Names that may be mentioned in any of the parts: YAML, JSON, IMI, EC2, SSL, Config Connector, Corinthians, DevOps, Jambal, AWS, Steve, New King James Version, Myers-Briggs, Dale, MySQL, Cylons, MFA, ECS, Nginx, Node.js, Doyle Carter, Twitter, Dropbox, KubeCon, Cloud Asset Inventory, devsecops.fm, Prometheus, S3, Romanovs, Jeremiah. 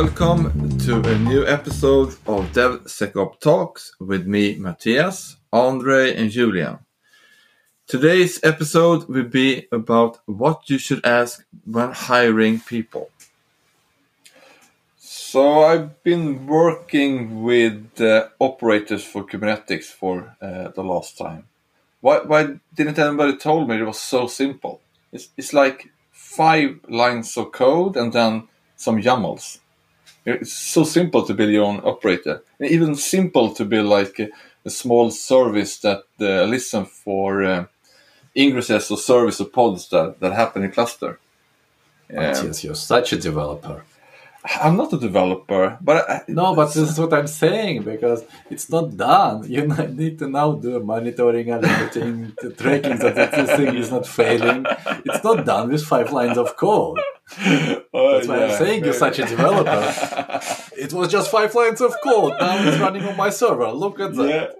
Welcome to a new episode of DevSecOps Talks with me, Matthias, Andre, and Julian. Today's episode will be about what you should ask when hiring people. So I've been working with operators for Kubernetes for the last time. Why didn't anybody tell me it was so simple? It's like 5 lines of code and then some YAMLs. It's so simple to build your own operator. And even simple to build like a small service that listens for ingresses or service or pods that happen in cluster. Matthias, you're such a developer. I'm not a developer, but... No, but this is what I'm saying, because it's not done. You need to now do monitoring and everything, tracking that this thing is not failing. It's not done with 5 lines of code. That's why I'm saying you're such a developer. It was just 5 lines of code. Now it's running on my server. Look at that. Yeah.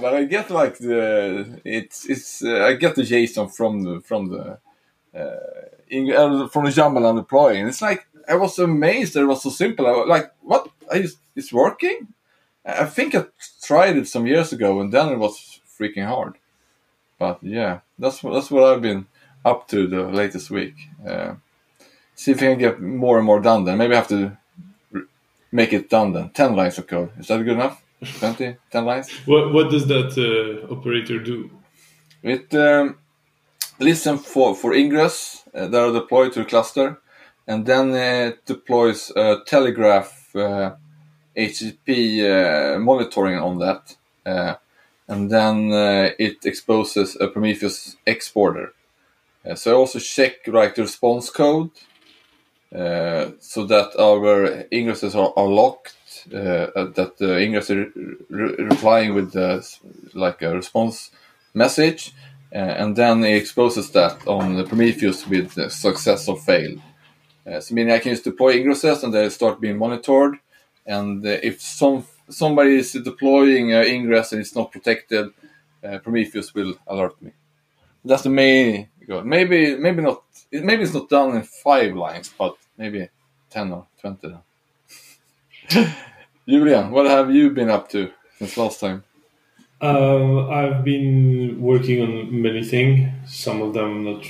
But I get like the... I get the JSON from the Jambal and the ploy, and it's like... I was amazed that it was so simple. I was like, what? It's working? I think I tried it some years ago, and then it was freaking hard. But yeah, that's what I've been up to the latest week. See if I can get more and more done then. Maybe I have to make it done then. 10 lines of code. Is that good enough? 20? 10 lines? What does that operator do? It listens for ingress that are deployed to a cluster. And then it deploys Telegraph HTTP monitoring on that. And then it exposes a Prometheus exporter. So I also check the response code so that our ingresses are locked, that the ingress are replying with like a response message. And then it exposes that on the Prometheus with success or fail. So meaning I can just deploy ingresses and they start being monitored. And if somebody is deploying ingress and it's not protected, Prometheus will alert me. That's the main goal. Maybe it's not done in 5 lines, but maybe 10 or 20 then. Julian, what have you been up to since last time? I've been working on many things. Some of them not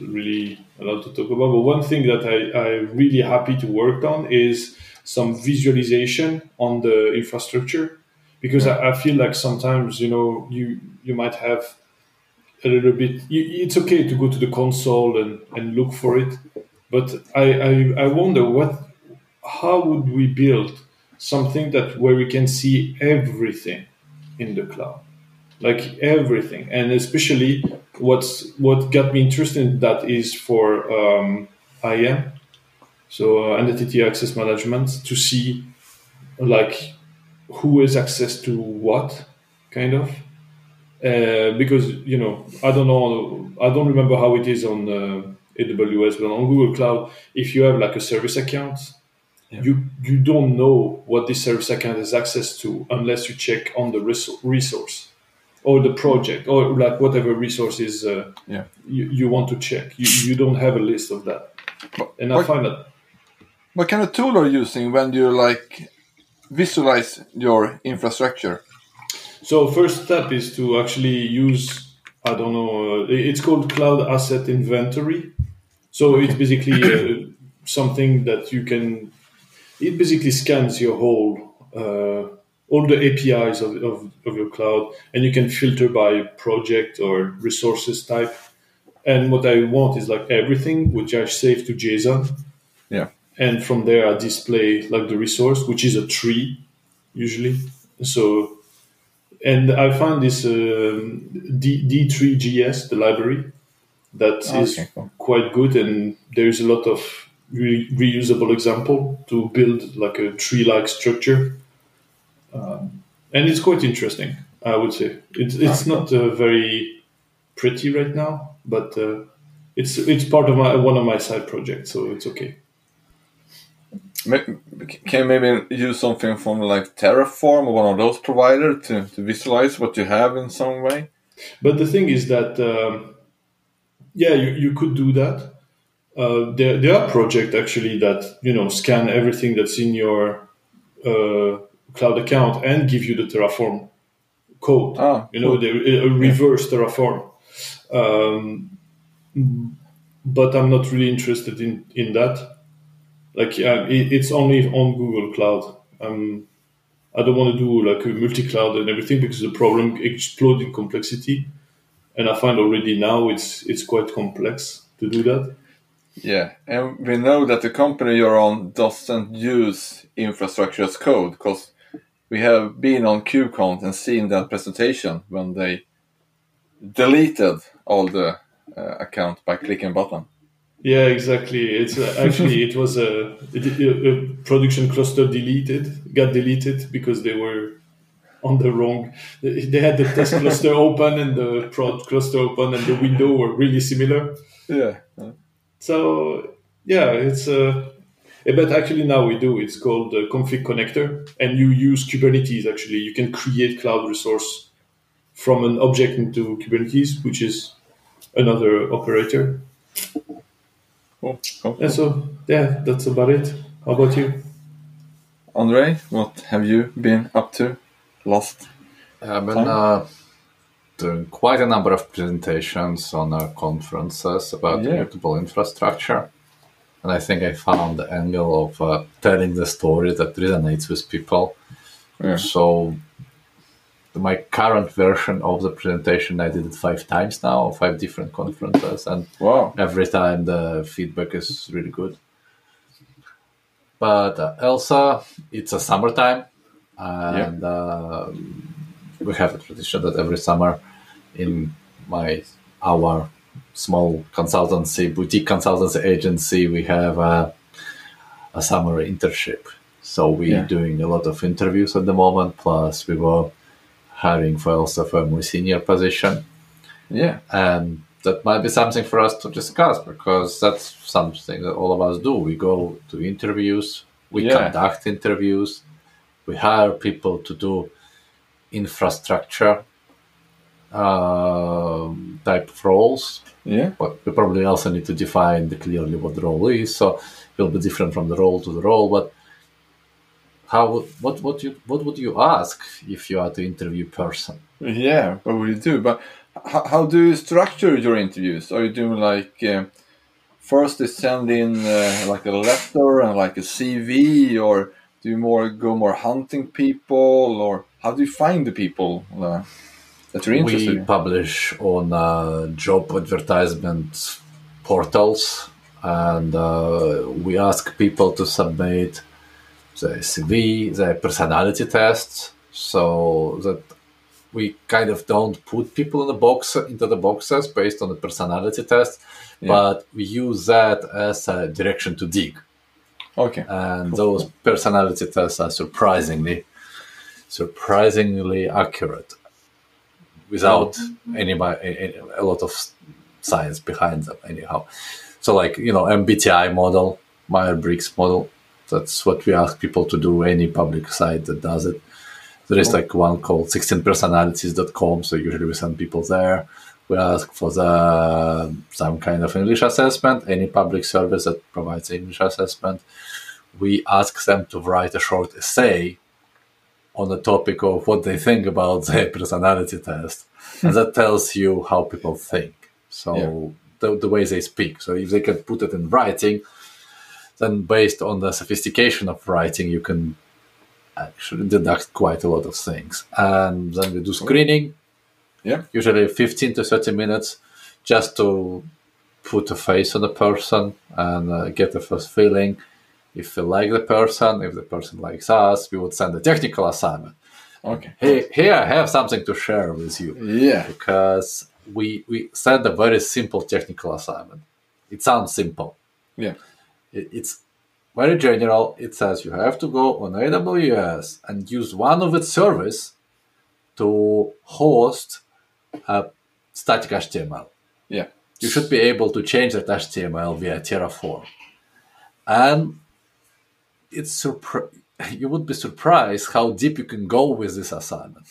really a lot to talk about, but one thing that I'm really happy to work on is some visualization on the infrastructure, because I feel like sometimes, you know, you might have a little bit, it's okay to go to the console and look for it, but I wonder how would we build something where we can see everything in the cloud, like everything, and especially what got me interested in that is for IAM, so Entity Access Management, to see like who has access to what, kind of, because, you know, I don't remember how it is on AWS, but on Google Cloud, if you have like a service account, you don't know what this service account has access to unless you check on the resource. Or the project, or like whatever resources you want to check. You don't have a list of that. I find that. What kind of tool are you using when you like visualize your infrastructure? So first step is to actually use, I don't know, it's called Cloud Asset Inventory. So it's basically something that you can, it basically scans your whole all the APIs of your cloud, and you can filter by project or resources type. And what I want is like everything, which I save to JSON. Yeah. And from there, I display like the resource, which is a tree usually. So, and I found this D3GS, the library, that is quite good. And there is a lot of reusable example to build like a tree-like structure. And it's quite interesting, I would say. It's not very pretty right now, but it's part of one of my side projects, so it's okay. Can maybe use something from like Terraform or one of those providers to visualize what you have in some way? But the thing is that, you could do that, There are projects actually that, you know, scan everything that's in your cloud account and give you the Terraform code. They reverse Terraform. But I'm not really interested in that. Like, it's only on Google Cloud. I don't want to do like a multi-cloud and everything because the problem explodes in complexity. And I find already now it's quite complex to do that. Yeah, and we know that the company you're on doesn't use infrastructure as code, because we have been on KubeCon and seen that presentation when they deleted all the account by clicking button. Yeah, exactly. It's actually it was a production cluster got deleted because they were on the wrong. They had the test cluster open and the prod cluster open, and the window were really similar. Yeah. So yeah, it's but actually now we do. It's called the Config Connector, and you use Kubernetes. Actually, you can create cloud resource from an object into Kubernetes, which is another operator. Cool. And so yeah, that's about it. How about you, Andre? What have you been up to last? I've been doing quite a number of presentations on conferences about mutable infrastructure. And I think I found the angle of telling the story that resonates with people. Yeah. So my current version of the presentation, I did it 5 times now, 5 different conferences. And every time the feedback is really good. But Elsa, it's a summertime. And we have a tradition that every summer in our small consultancy, boutique consultancy agency, we have a summer internship. So we're doing a lot of interviews at the moment. Plus, we were hiring for also a more senior position. Yeah. And that might be something for us to discuss, because that's something that all of us do. We go to interviews. We conduct interviews. We hire people to do infrastructure type of roles. Yeah. But we probably also need to define clearly what the role is. So it will be different from the role to the role. But what would you ask if you are to interview person? Yeah, what would you do? But how do you structure your interviews? Are you doing like first they send in like a letter and like a CV, or do you go more hunting people, or how do you find the people that you're interested in? We publish on job advertisement portals, and we ask people to submit their CV, their personality tests, so that we kind of don't put people into the boxes based on the personality test, but we use that as a direction to dig. Okay. And those personality tests are surprisingly accurate, without a lot of science behind them. Anyhow, so like, you know, MBTI model, Myers-Briggs model. That's what we ask people to do. Any public site that does it. There is like one called 16personalities.com. So usually we send people there. We ask for some kind of English assessment. Any public service that provides English assessment, we ask them to write a short essay on the topic of what they think about their personality test, and that tells you how people think. So the way they speak. So if they can put it in writing, then based on the sophistication of writing, you can actually deduct quite a lot of things. And then we do screening. Yeah, usually 15 to 30 minutes just to put a face on the person and get the first feeling. If we like the person, if the person likes us, we would send a technical assignment. Okay. Hey, here I have something to share with you. Yeah. Because we send a very simple technical assignment. It sounds simple. Yeah. It's very general. It says you have to go on AWS and use one of its service to host a static HTML. Yeah. You should be able to change that HTML via Terraform. And you would be surprised how deep you can go with this assignment.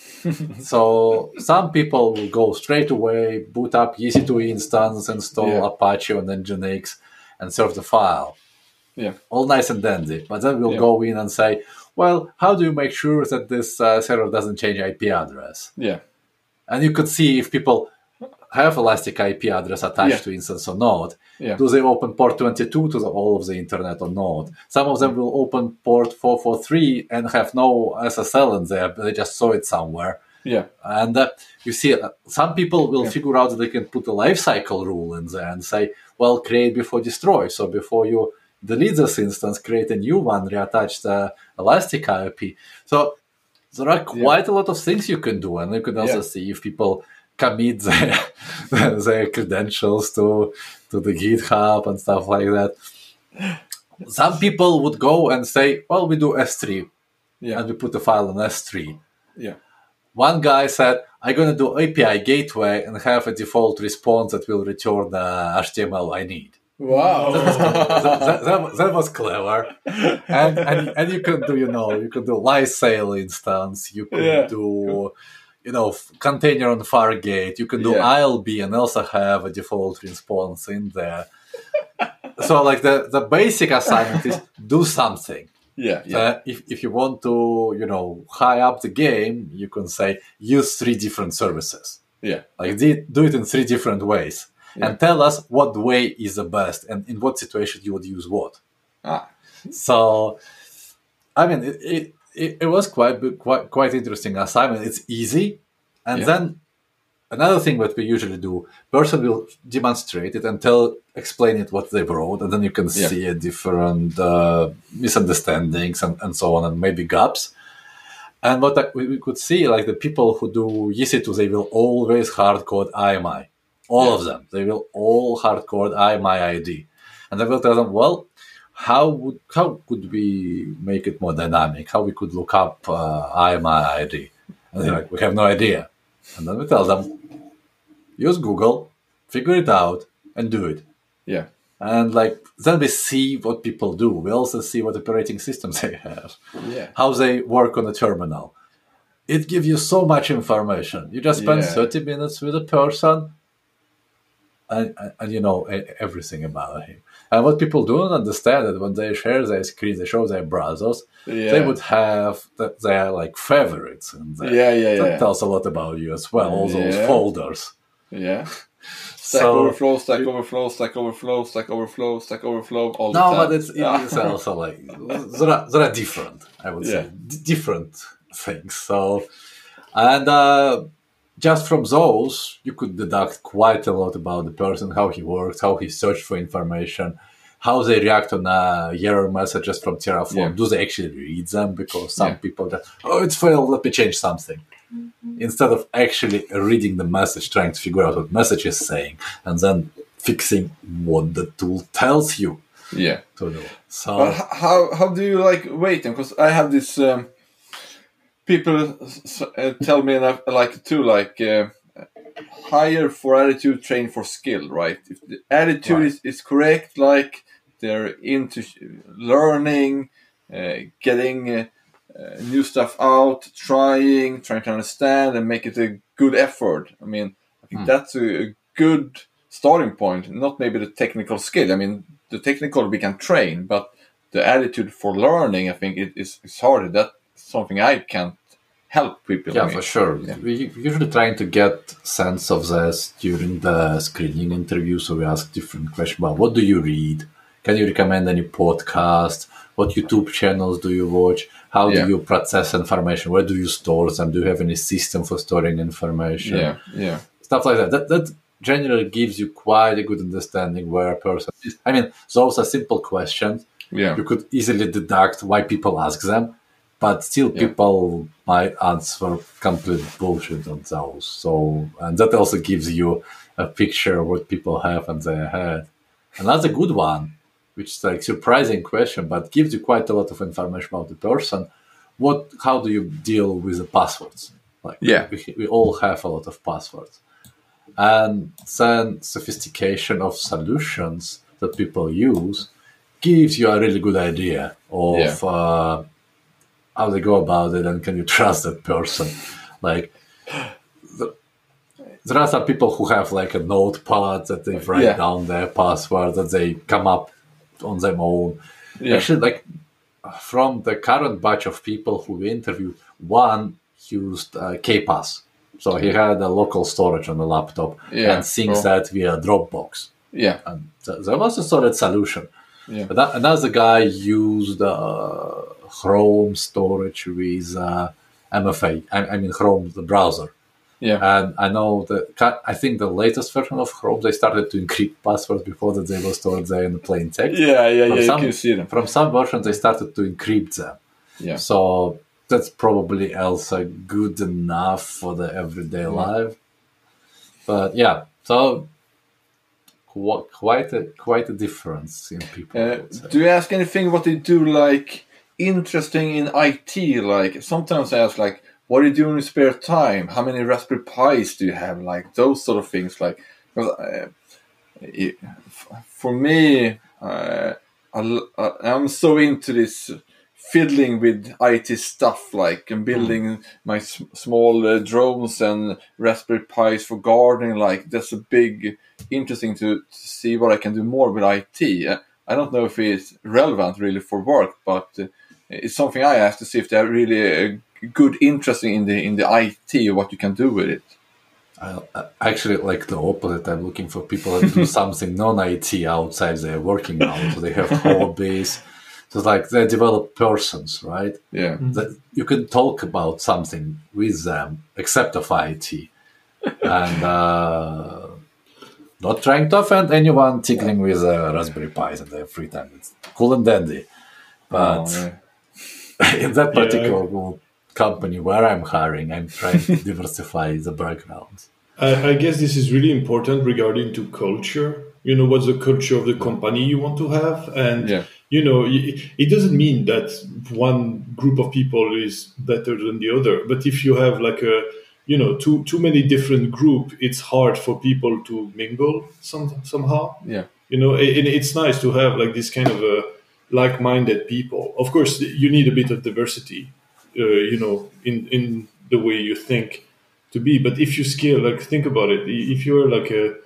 So some people will go straight away, boot up EC2 instance, install Apache on Nginx, and serve the file. Yeah, all nice and dandy. But then we'll go in and say, well, how do you make sure that this server doesn't change IP address? Yeah. And you could see if people have Elastic IP address attached to instance or not. Yeah. Do they open port 22 to all of the internet or not? Some of them will open port 443 and have no SSL in there, but they just saw it somewhere. Yeah. And you see, some people will figure out that they can put a lifecycle rule in there and say, well, create before destroy. So before you delete this instance, create a new one, reattach the Elastic IP. So there are quite a lot of things you can do. And you can also see if people commit their credentials to the GitHub and stuff like that. Some people would go and say, well, we do S3. Yeah. And we put the file on S3. Yeah. One guy said, I'm going to do API gateway and have a default response that will return the HTML I need. Wow. That was clever. And you could do, you could do Lysale instance. You could do, container on Fargate. You can do ILB and also have a default response in there. So like the basic assignment is do something. Yeah, yeah. If you want to, high up the game, you can say use 3 different services. Yeah, like do it in 3 different ways, and tell us what way is the best and in what situation you would use what. Ah. So, I mean, it was quite interesting assignment. It's easy, and then another thing that we usually do: person will demonstrate it and explain it what they wrote, and then you can see different misunderstandings and so on, and maybe gaps. And what we could see, like the people who do EC2, they will always hard code IMI. All of them, they will all hard code IMI ID, and I will tell them, well, how could we make it more dynamic? How we could look up IMI ID? And they're like, we have no idea. And then we tell them, use Google, figure it out, and do it. Yeah. And then we see what people do. We also see what operating systems they have, how they work on a terminal. It gives you so much information. You just spend 30 minutes with a person and everything about him. And what people don't understand is when they share their screen, they show their browsers, they would have their favorites in there. That tells a lot about you as well, all those folders. Yeah. Stack overflow, all the time. No, but it's also there are different, I would say, different things. So, and just from those, you could deduct quite a lot about the person, how he works, how he searched for information, how they react on error messages from Terraform. Yeah. Do they actually read them? Because some people just, it's failed, let me change something. Mm-hmm. Instead of actually reading the message, trying to figure out what message is saying, and then fixing what the tool tells you to do. So, but how do you wait? Because I have this... people tell me hire for attitude, train for skill, right? If the attitude is correct, they're into learning, getting new stuff out, trying to understand and make it a good effort. I mean, I think that's a good starting point, not maybe the technical skill. I mean, the technical we can train, but the attitude for learning, I think it's harder. That's something I can't help people with. For sure. Yeah. We're usually trying to get sense of this during the screening interview, so we ask different questions about what do you read? Can you recommend any podcast? What YouTube channels do you watch? How do you process information? Where do you store them? Do you have any system for storing information? Yeah. Stuff like that. That generally gives you quite a good understanding where a person is. I mean, those are simple questions. Yeah. You could easily deduct why people ask them. But still, people might answer complete bullshit on those. So, and that also gives you a picture of what people have in their head. Another good one, which is surprising question, but gives you quite a lot of information about the person. How do you deal with the passwords? We all have a lot of passwords. And then sophistication of solutions that people use gives you a really good idea of... how they go about it, and can you trust that person? There are some people who have like a notepad that they write down their password that they come up on their own. Yeah. Actually, like from the current batch of people who we interviewed, one used KPass. So he had a local storage on the laptop and syncs that via Dropbox. Yeah. And there was a solid solution. Yeah. But another guy used Chrome storage with MFA. I mean, Chrome, the browser. Yeah. And I know that I think the latest version of Chrome, they started to encrypt passwords. Before that, they were stored there in plain text. You can see them. From some versions, they started to encrypt them. Yeah. So that's probably also good enough for the everyday life. But yeah, so quite a difference in people. Do you ask anything what they do, like interesting in IT? Like sometimes I ask, like, what do you do in your spare time? How many Raspberry Pis do you have? Like those sort of things. Like, for me, I'm so into this fiddling with IT stuff, like and building my small drones and Raspberry Pis for gardening. Like that's a big, interesting to see what I can do more with IT. I don't know if it's relevant really for work, but it's something I ask to see if they're really good, interesting in the IT, what you can do with it. I actually like the opposite. I'm looking for people that do something non-IT outside their working hours. So they have hobbies. So it's like they develop persons, right? Yeah. That you can talk about something with them, except of IT. And not trying to offend anyone tinkering with Raspberry Pis in their free time. It's cool and dandy. But in that particular company where I'm hiring, I'm trying to diversify the background. I guess this is really important regarding to culture. You know, what's the culture of the company you want to have? And, you know, it doesn't mean that one group of people is better than the other. But if you have like a, you know, too many different groups, it's hard for people to mingle somehow. Yeah. You know, and it's nice to have like this kind of a like-minded people. Of course, you need a bit of diversity, you know, in the way you think to be. But if you scale, like think about it, if you're like a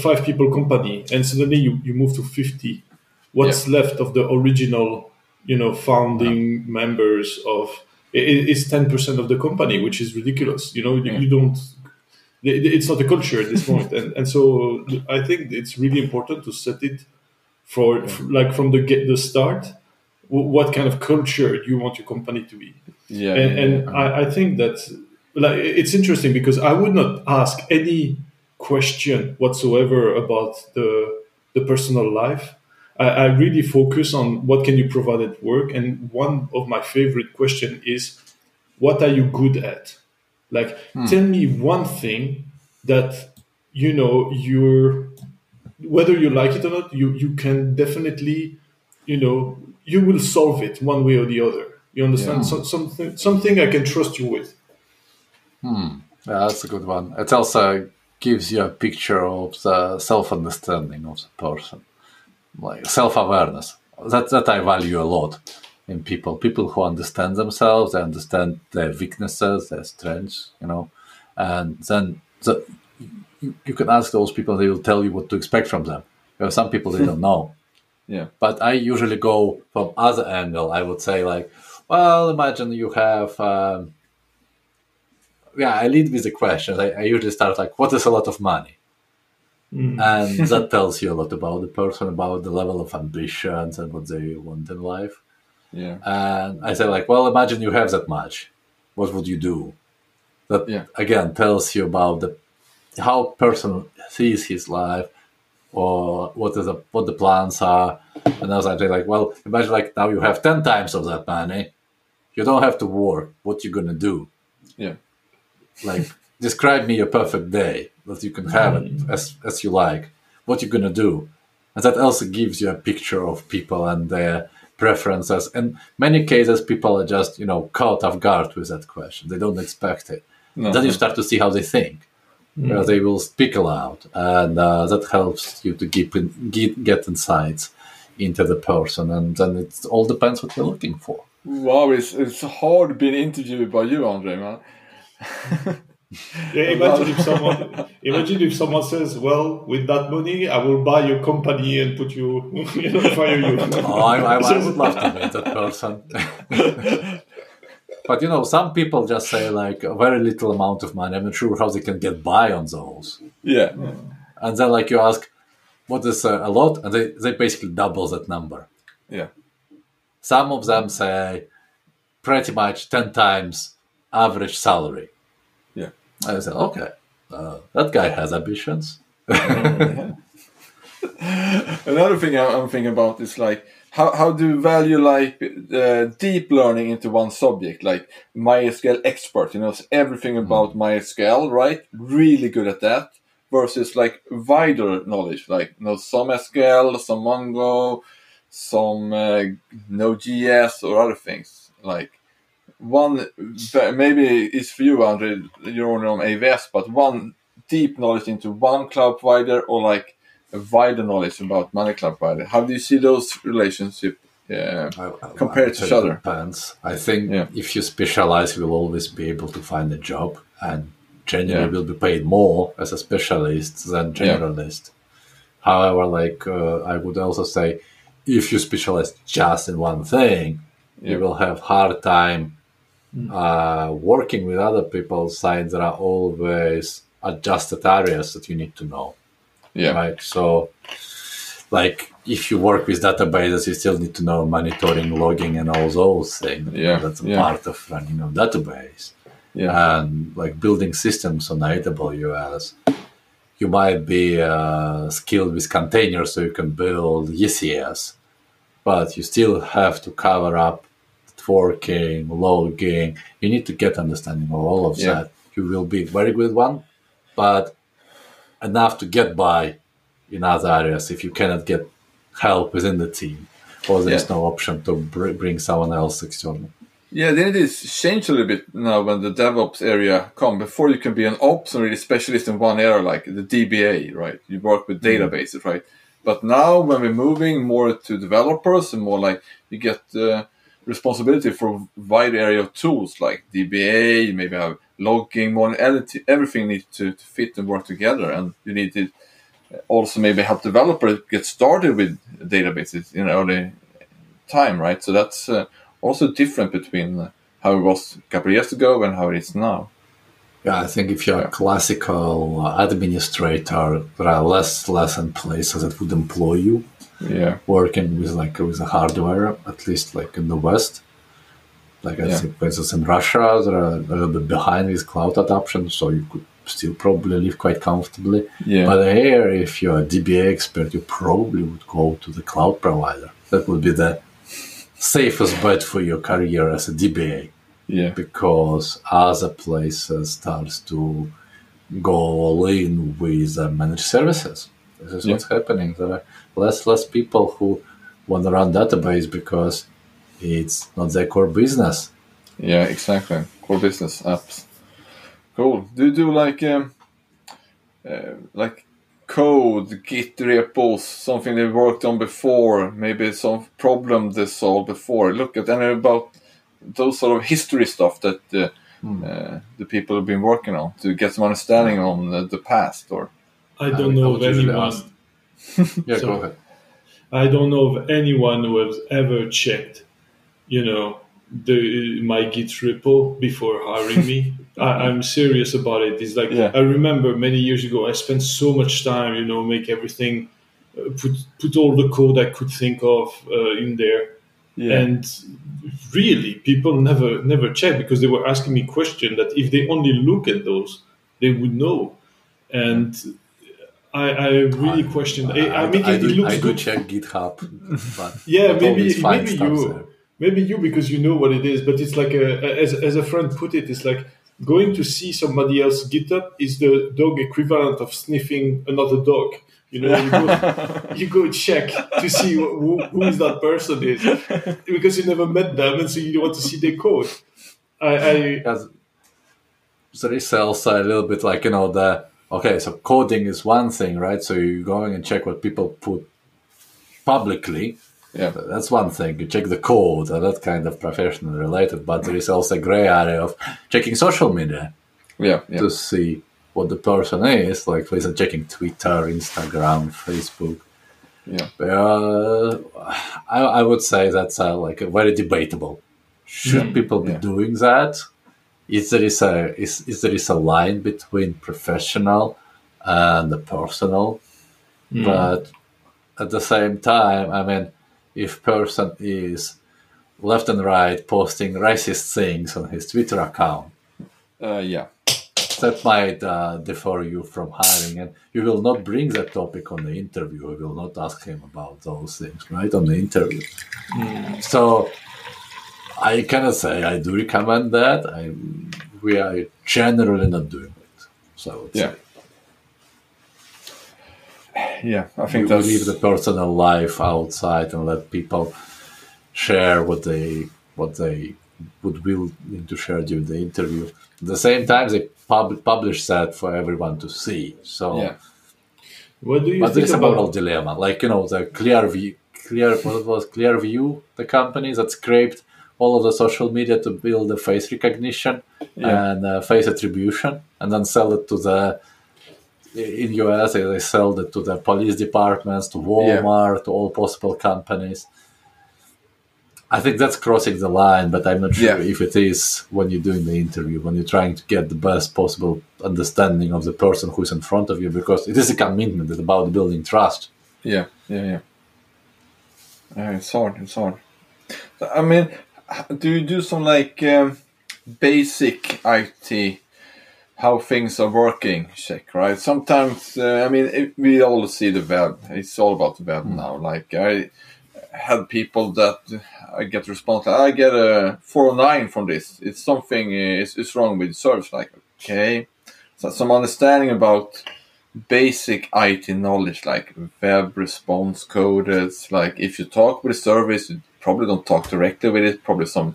five-people company and suddenly you move to 50, what's left of the original, you know, founding members of... It's 10% of the company, which is ridiculous. You know, you don't... It's not a culture at this point. And so I think it's really important to set it for like from the start, what kind of culture do you want your company to be? Yeah. And I think that like it's interesting because I would not ask any question whatsoever about the personal life. I really focus on what can you provide at work. And one of my favorite questions is, what are you good at? Like, tell me one thing that, you know, whether you like it or not, you can definitely, you know, you will solve it one way or the other. You understand? Yeah. Something I can trust you with. Yeah, that's a good one. It also gives you a picture of the self-understanding of the person, like self-awareness. That I value a lot in people. People who understand themselves, they understand their weaknesses, their strengths, you know, and then you can ask those people, they will tell you what to expect from them. There are some people they don't know. Yeah. But I usually go from other angle. I would say like, well, imagine you have, I lead with the questions. I usually start like, what is a lot of money? And that tells you a lot about the person, about the level of ambitions and what they want in life. Yeah. And I say like, well, imagine you have that much. What would you do? That again tells you about how person sees his life, or what the plans are. And I was like, well, imagine like now you have 10 times of that money. You don't have to work. What you gonna do? Yeah. Like describe me your perfect day that you can have it as you like. What you gonna do? And that also gives you a picture of people and their preferences. And many cases people are just, you know, caught off guard with that question. They don't expect it. No. Then you start to see how they think. Where they will speak aloud, and that helps you to get insights into the person, and then it all depends what you're looking for. Wow, it's hard being interviewed by you, Andre, man. Yeah, imagine if someone says, "Well, with that money, I will buy your company and put you, fire you." Oh, I would love to meet that person. But some people just say like a very little amount of money. I'm not sure how they can get by on those. Yeah, and then like you ask, "What is a lot?" and they basically double that number. Yeah, some of them say pretty much 10 times average salary. Yeah, I said, okay, that guy has ambitions. Another thing I'm thinking about is like how do you value like deep learning into one subject, like MySQL expert, everything about MySQL, right? Really good at that, versus like wider knowledge, like some SQL, some Mongo, some Node.js or other things. Like one, maybe it's for you, Andre, you're only on AWS, but one deep knowledge into one cloud provider or like a wider knowledge about many cloud provider. How do you see those relationships compared to each other? Depends. I think if you specialize, you will always be able to find a job and generally will be paid more as a specialist than generalist. However, like I would also say, if you specialize just in one thing, you will have hard time working with other people, since there are always adjusted areas that you need to know. Yeah. Right. So, like, if you work with databases, you still need to know monitoring, logging, and all those things. Yeah. That's part of running a database. Yeah. And like building systems on AWS, you might be skilled with containers, so you can build ECS. But you still have to cover up networking, logging. You need to get understanding of all of that. You will be very good one, but enough to get by in other areas if you cannot get help within the team, or there is no option to bring someone else external. Yeah, then it is changed a little bit now when the DevOps area come. Before you can be an ops and really specialist in one area, like the DBA, right? You work with databases, right? But now when we're moving more to developers and more like you get responsibility for a wide area of tools like DBA, you maybe have logging, modularity, everything needs to fit and work together. And you need to also maybe help developers get started with databases in early time, right? So that's also different between how it was a couple of years ago and how it is now. Yeah, I think if you're a classical administrator, there are less and places that would employ you. Yeah, working with the hardware, at least like in the West. Like I think, for instance, in Russia, they are a little bit behind with cloud adoption, so you could still probably live quite comfortably. Yeah. But here, if you're a DBA expert, you probably would go to the cloud provider. That would be the safest bet for your career as a DBA. Yeah. Because other places starts to go all in with managed services. This is what's happening. There are less people who want to run database because it's not their core business. Yeah, exactly. Core business apps. Cool. Do you do like code, Git repos, something they worked on before, maybe some problem they solved before? Look at any about those sort of history stuff that the people have been working on to get some understanding on the past. Or I don't know of anyone. Go ahead. I don't know of anyone who has ever checked, my Git repo before hiring me. I'm serious about it. It's like I remember many years ago, I spent so much time, make everything, put all the code I could think of in there. Yeah. And really, people never check because they were asking me questions that if they only look at those, they would know. And I really questioned. I do check GitHub. But maybe you because you know what it is. But it's like as a friend put it, it's like going to see somebody else's GitHub is the dog equivalent of sniffing another dog. You go check to see who is that person is because you never met them and so you want to see their code. There is also a little bit like, so coding is one thing, right? So you're going and check what people put publicly. Yeah. That's one thing. You check the code, and that kind of professional related, but there is also a gray area of checking social media. to see what the person is. Like, for instance, checking Twitter, Instagram, Facebook. Yeah, I would say that's like a very debatable. Should people be doing that? Is there a line between professional and the personal? But at the same time, I mean, if person is left and right posting racist things on his Twitter account, that might defer you from hiring, and you will not bring that topic on the interview. You will not ask him about those things, right, on the interview. So I cannot say I do recommend that. We are generally not doing it. So I would say. Yeah, I think that's... leave the personal life outside and let people share what they would will to share during the interview. At the same time, they publish that for everyone to see. So, what do you think there's a moral dilemma? Like, you know, the Clearview, the company that scraped all of the social media to build a face recognition and face attribution, and then sell it to the... In US, they sell it to the police departments, to Walmart, to all possible companies. I think that's crossing the line, but I'm not sure if it is when you're doing the interview, when you're trying to get the best possible understanding of the person who's in front of you, because it is a commitment. It's about building trust. It's hard, I mean, do you do some, like, basic IT, how things are working check, right? Sometimes, I mean, we all see the web. It's all about the web now. Like, I had people that I get response, I get a 409 from this. It's something is wrong with the service. Like, okay. So some understanding about basic IT knowledge, like web response codes. Like, if you talk with a service, you probably don't talk directly with it. Probably some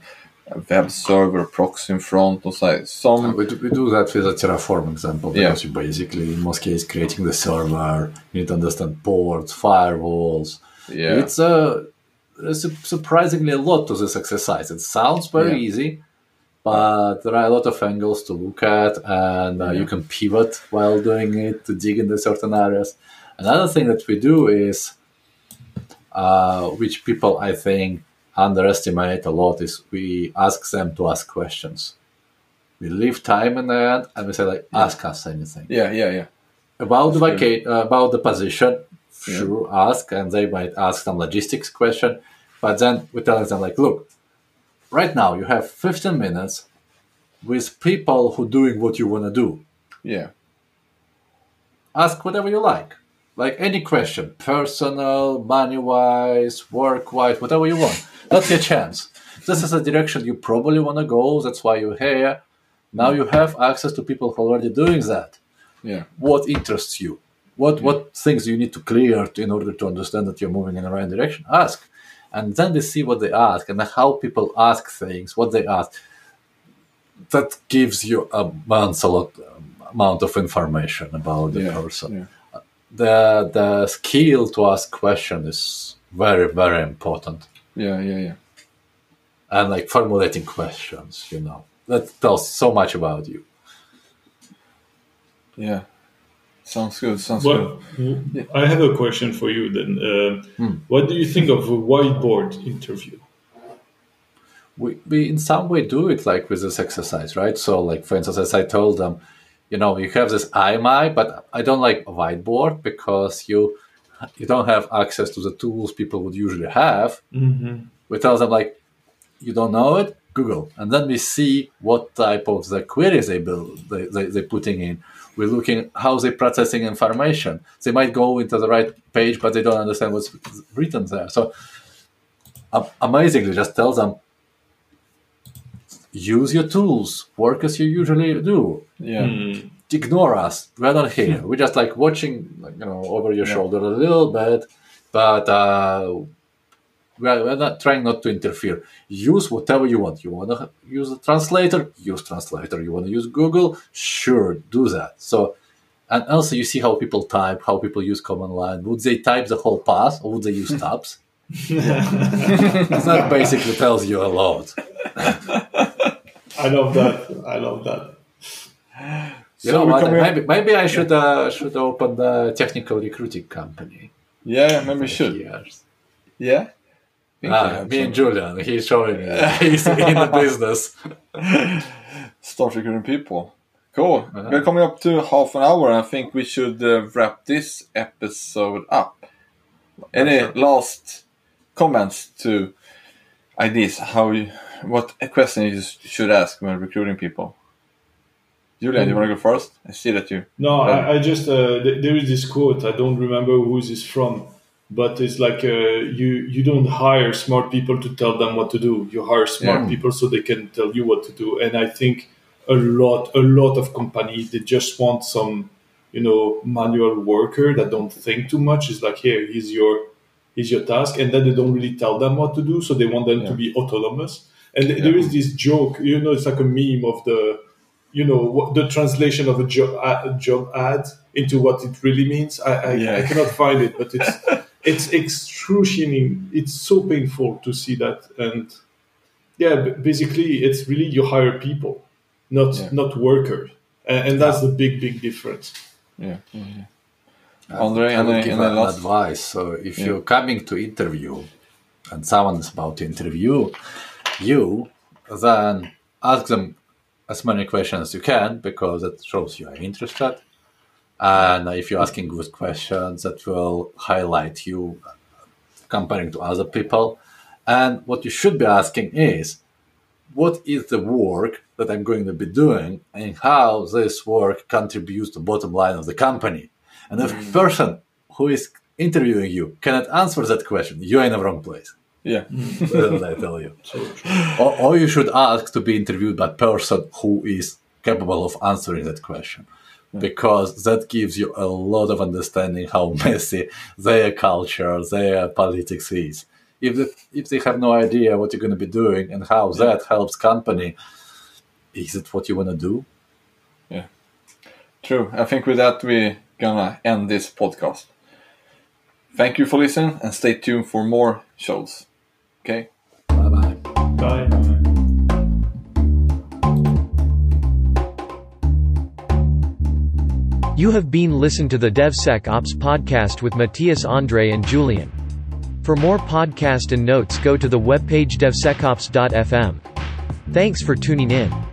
web server proxy in front or some... We do that with a Terraform example, because you basically, in most cases, creating the server, you need to understand ports, firewalls. Yeah. It's surprisingly a lot to this exercise. It sounds very easy, but there are a lot of angles to look at, and you can pivot while doing it to dig into certain areas. Another thing that we do is, which people, I think, underestimate a lot, is we ask them to ask questions. We leave time in the end, and we say, like, ask us anything. About the about the position. Sure, ask, and they might ask some logistics question, but then we tell them, like, look, right now you have 15 minutes with people who doing what you want to do. Yeah. Ask whatever you like any question, personal, money-wise, work-wise, whatever you want. That's your chance. This is a direction you probably want to go. That's why you're here. Now you have access to people who are already doing that. Yeah. What interests you? What things do you need to clear in order to understand that you're moving in the right direction? Ask. And then they see what they ask and how people ask things, what they ask. That gives you amount of information about the person. Yeah. The skill to ask questions is very, very important. And, like, formulating questions, you know. That tells so much about you. Yeah. Sounds good. Yeah. I have a question for you then. What do you think of a whiteboard interview? We in some way do it, like, with this exercise, right? So, like, for instance, as I told them, you know, you have this IMI, but I don't like a whiteboard because you don't have access to the tools people would usually have. We tell them, like, you don't know it, Google. And then we see what type of the queries they're putting in. We're looking how they're processing information. They might go into the right page, but they don't understand what's written there. So, amazingly, just tell them, use your tools, work as you usually do. Ignore us. We're not here. We're just, like, watching, like, you know, over your shoulder a little bit, but we're not trying not to interfere. Use whatever you want. You want to use a translator? Use translator. You want to use Google? Sure, do that. So, and also you see how people type, how people use command line. Would they type the whole path, or would they use tabs? That basically tells you a lot. I love that. Maybe I should open the technical recruiting company. Yeah, maybe you should. Years. Yeah. Me and Julian, he's showing me. He's in the business. Start recruiting people. Cool. Uh-huh. We're coming up to half an hour. I think we should wrap this episode up. Any last comments to ideas? What question you should ask when recruiting people? Julian, do you want to go first? I see that you... No, I just... there is this quote. I don't remember who this is from. But it's like you don't hire smart people to tell them what to do. You hire smart people so they can tell you what to do. And I think a lot of companies, they just want some, manual worker that don't think too much. It's like, here, here's your task. And then they don't really tell them what to do. So they want them to be autonomous. And there is this joke, it's like a meme of the translation of a job ad into what it really means. I cannot find it, but it's it's excruciating. It's so painful to see that. And basically, it's really you hire people, not workers, and that's the big difference. Yeah. Mm-hmm. Andre, I would give an advice. So if you're coming to interview, and someone is about to interview you, then ask them as many questions as you can, because that shows you are interested. And if you're asking good questions, that will highlight you comparing to other people. And what you should be asking is, what is the work that I'm going to be doing and how this work contributes to the bottom line of the company? And if the person who is interviewing you cannot answer that question, you're in the wrong place. Yeah, that's what I tell you. Or you should ask to be interviewed by a person who is capable of answering that question, because that gives you a lot of understanding how messy their culture, their politics is. If they have no idea what you're going to be doing and how that helps company, is it what you want to do? Yeah, true. I think with that we're gonna end this podcast. Thank you for listening, and stay tuned for more shows. Okay. Bye-bye. Bye. You have been listening to the DevSecOps podcast with Matthias, Andre, and Julian. For more podcasts and notes, go to the webpage devsecops.fm. Thanks for tuning in.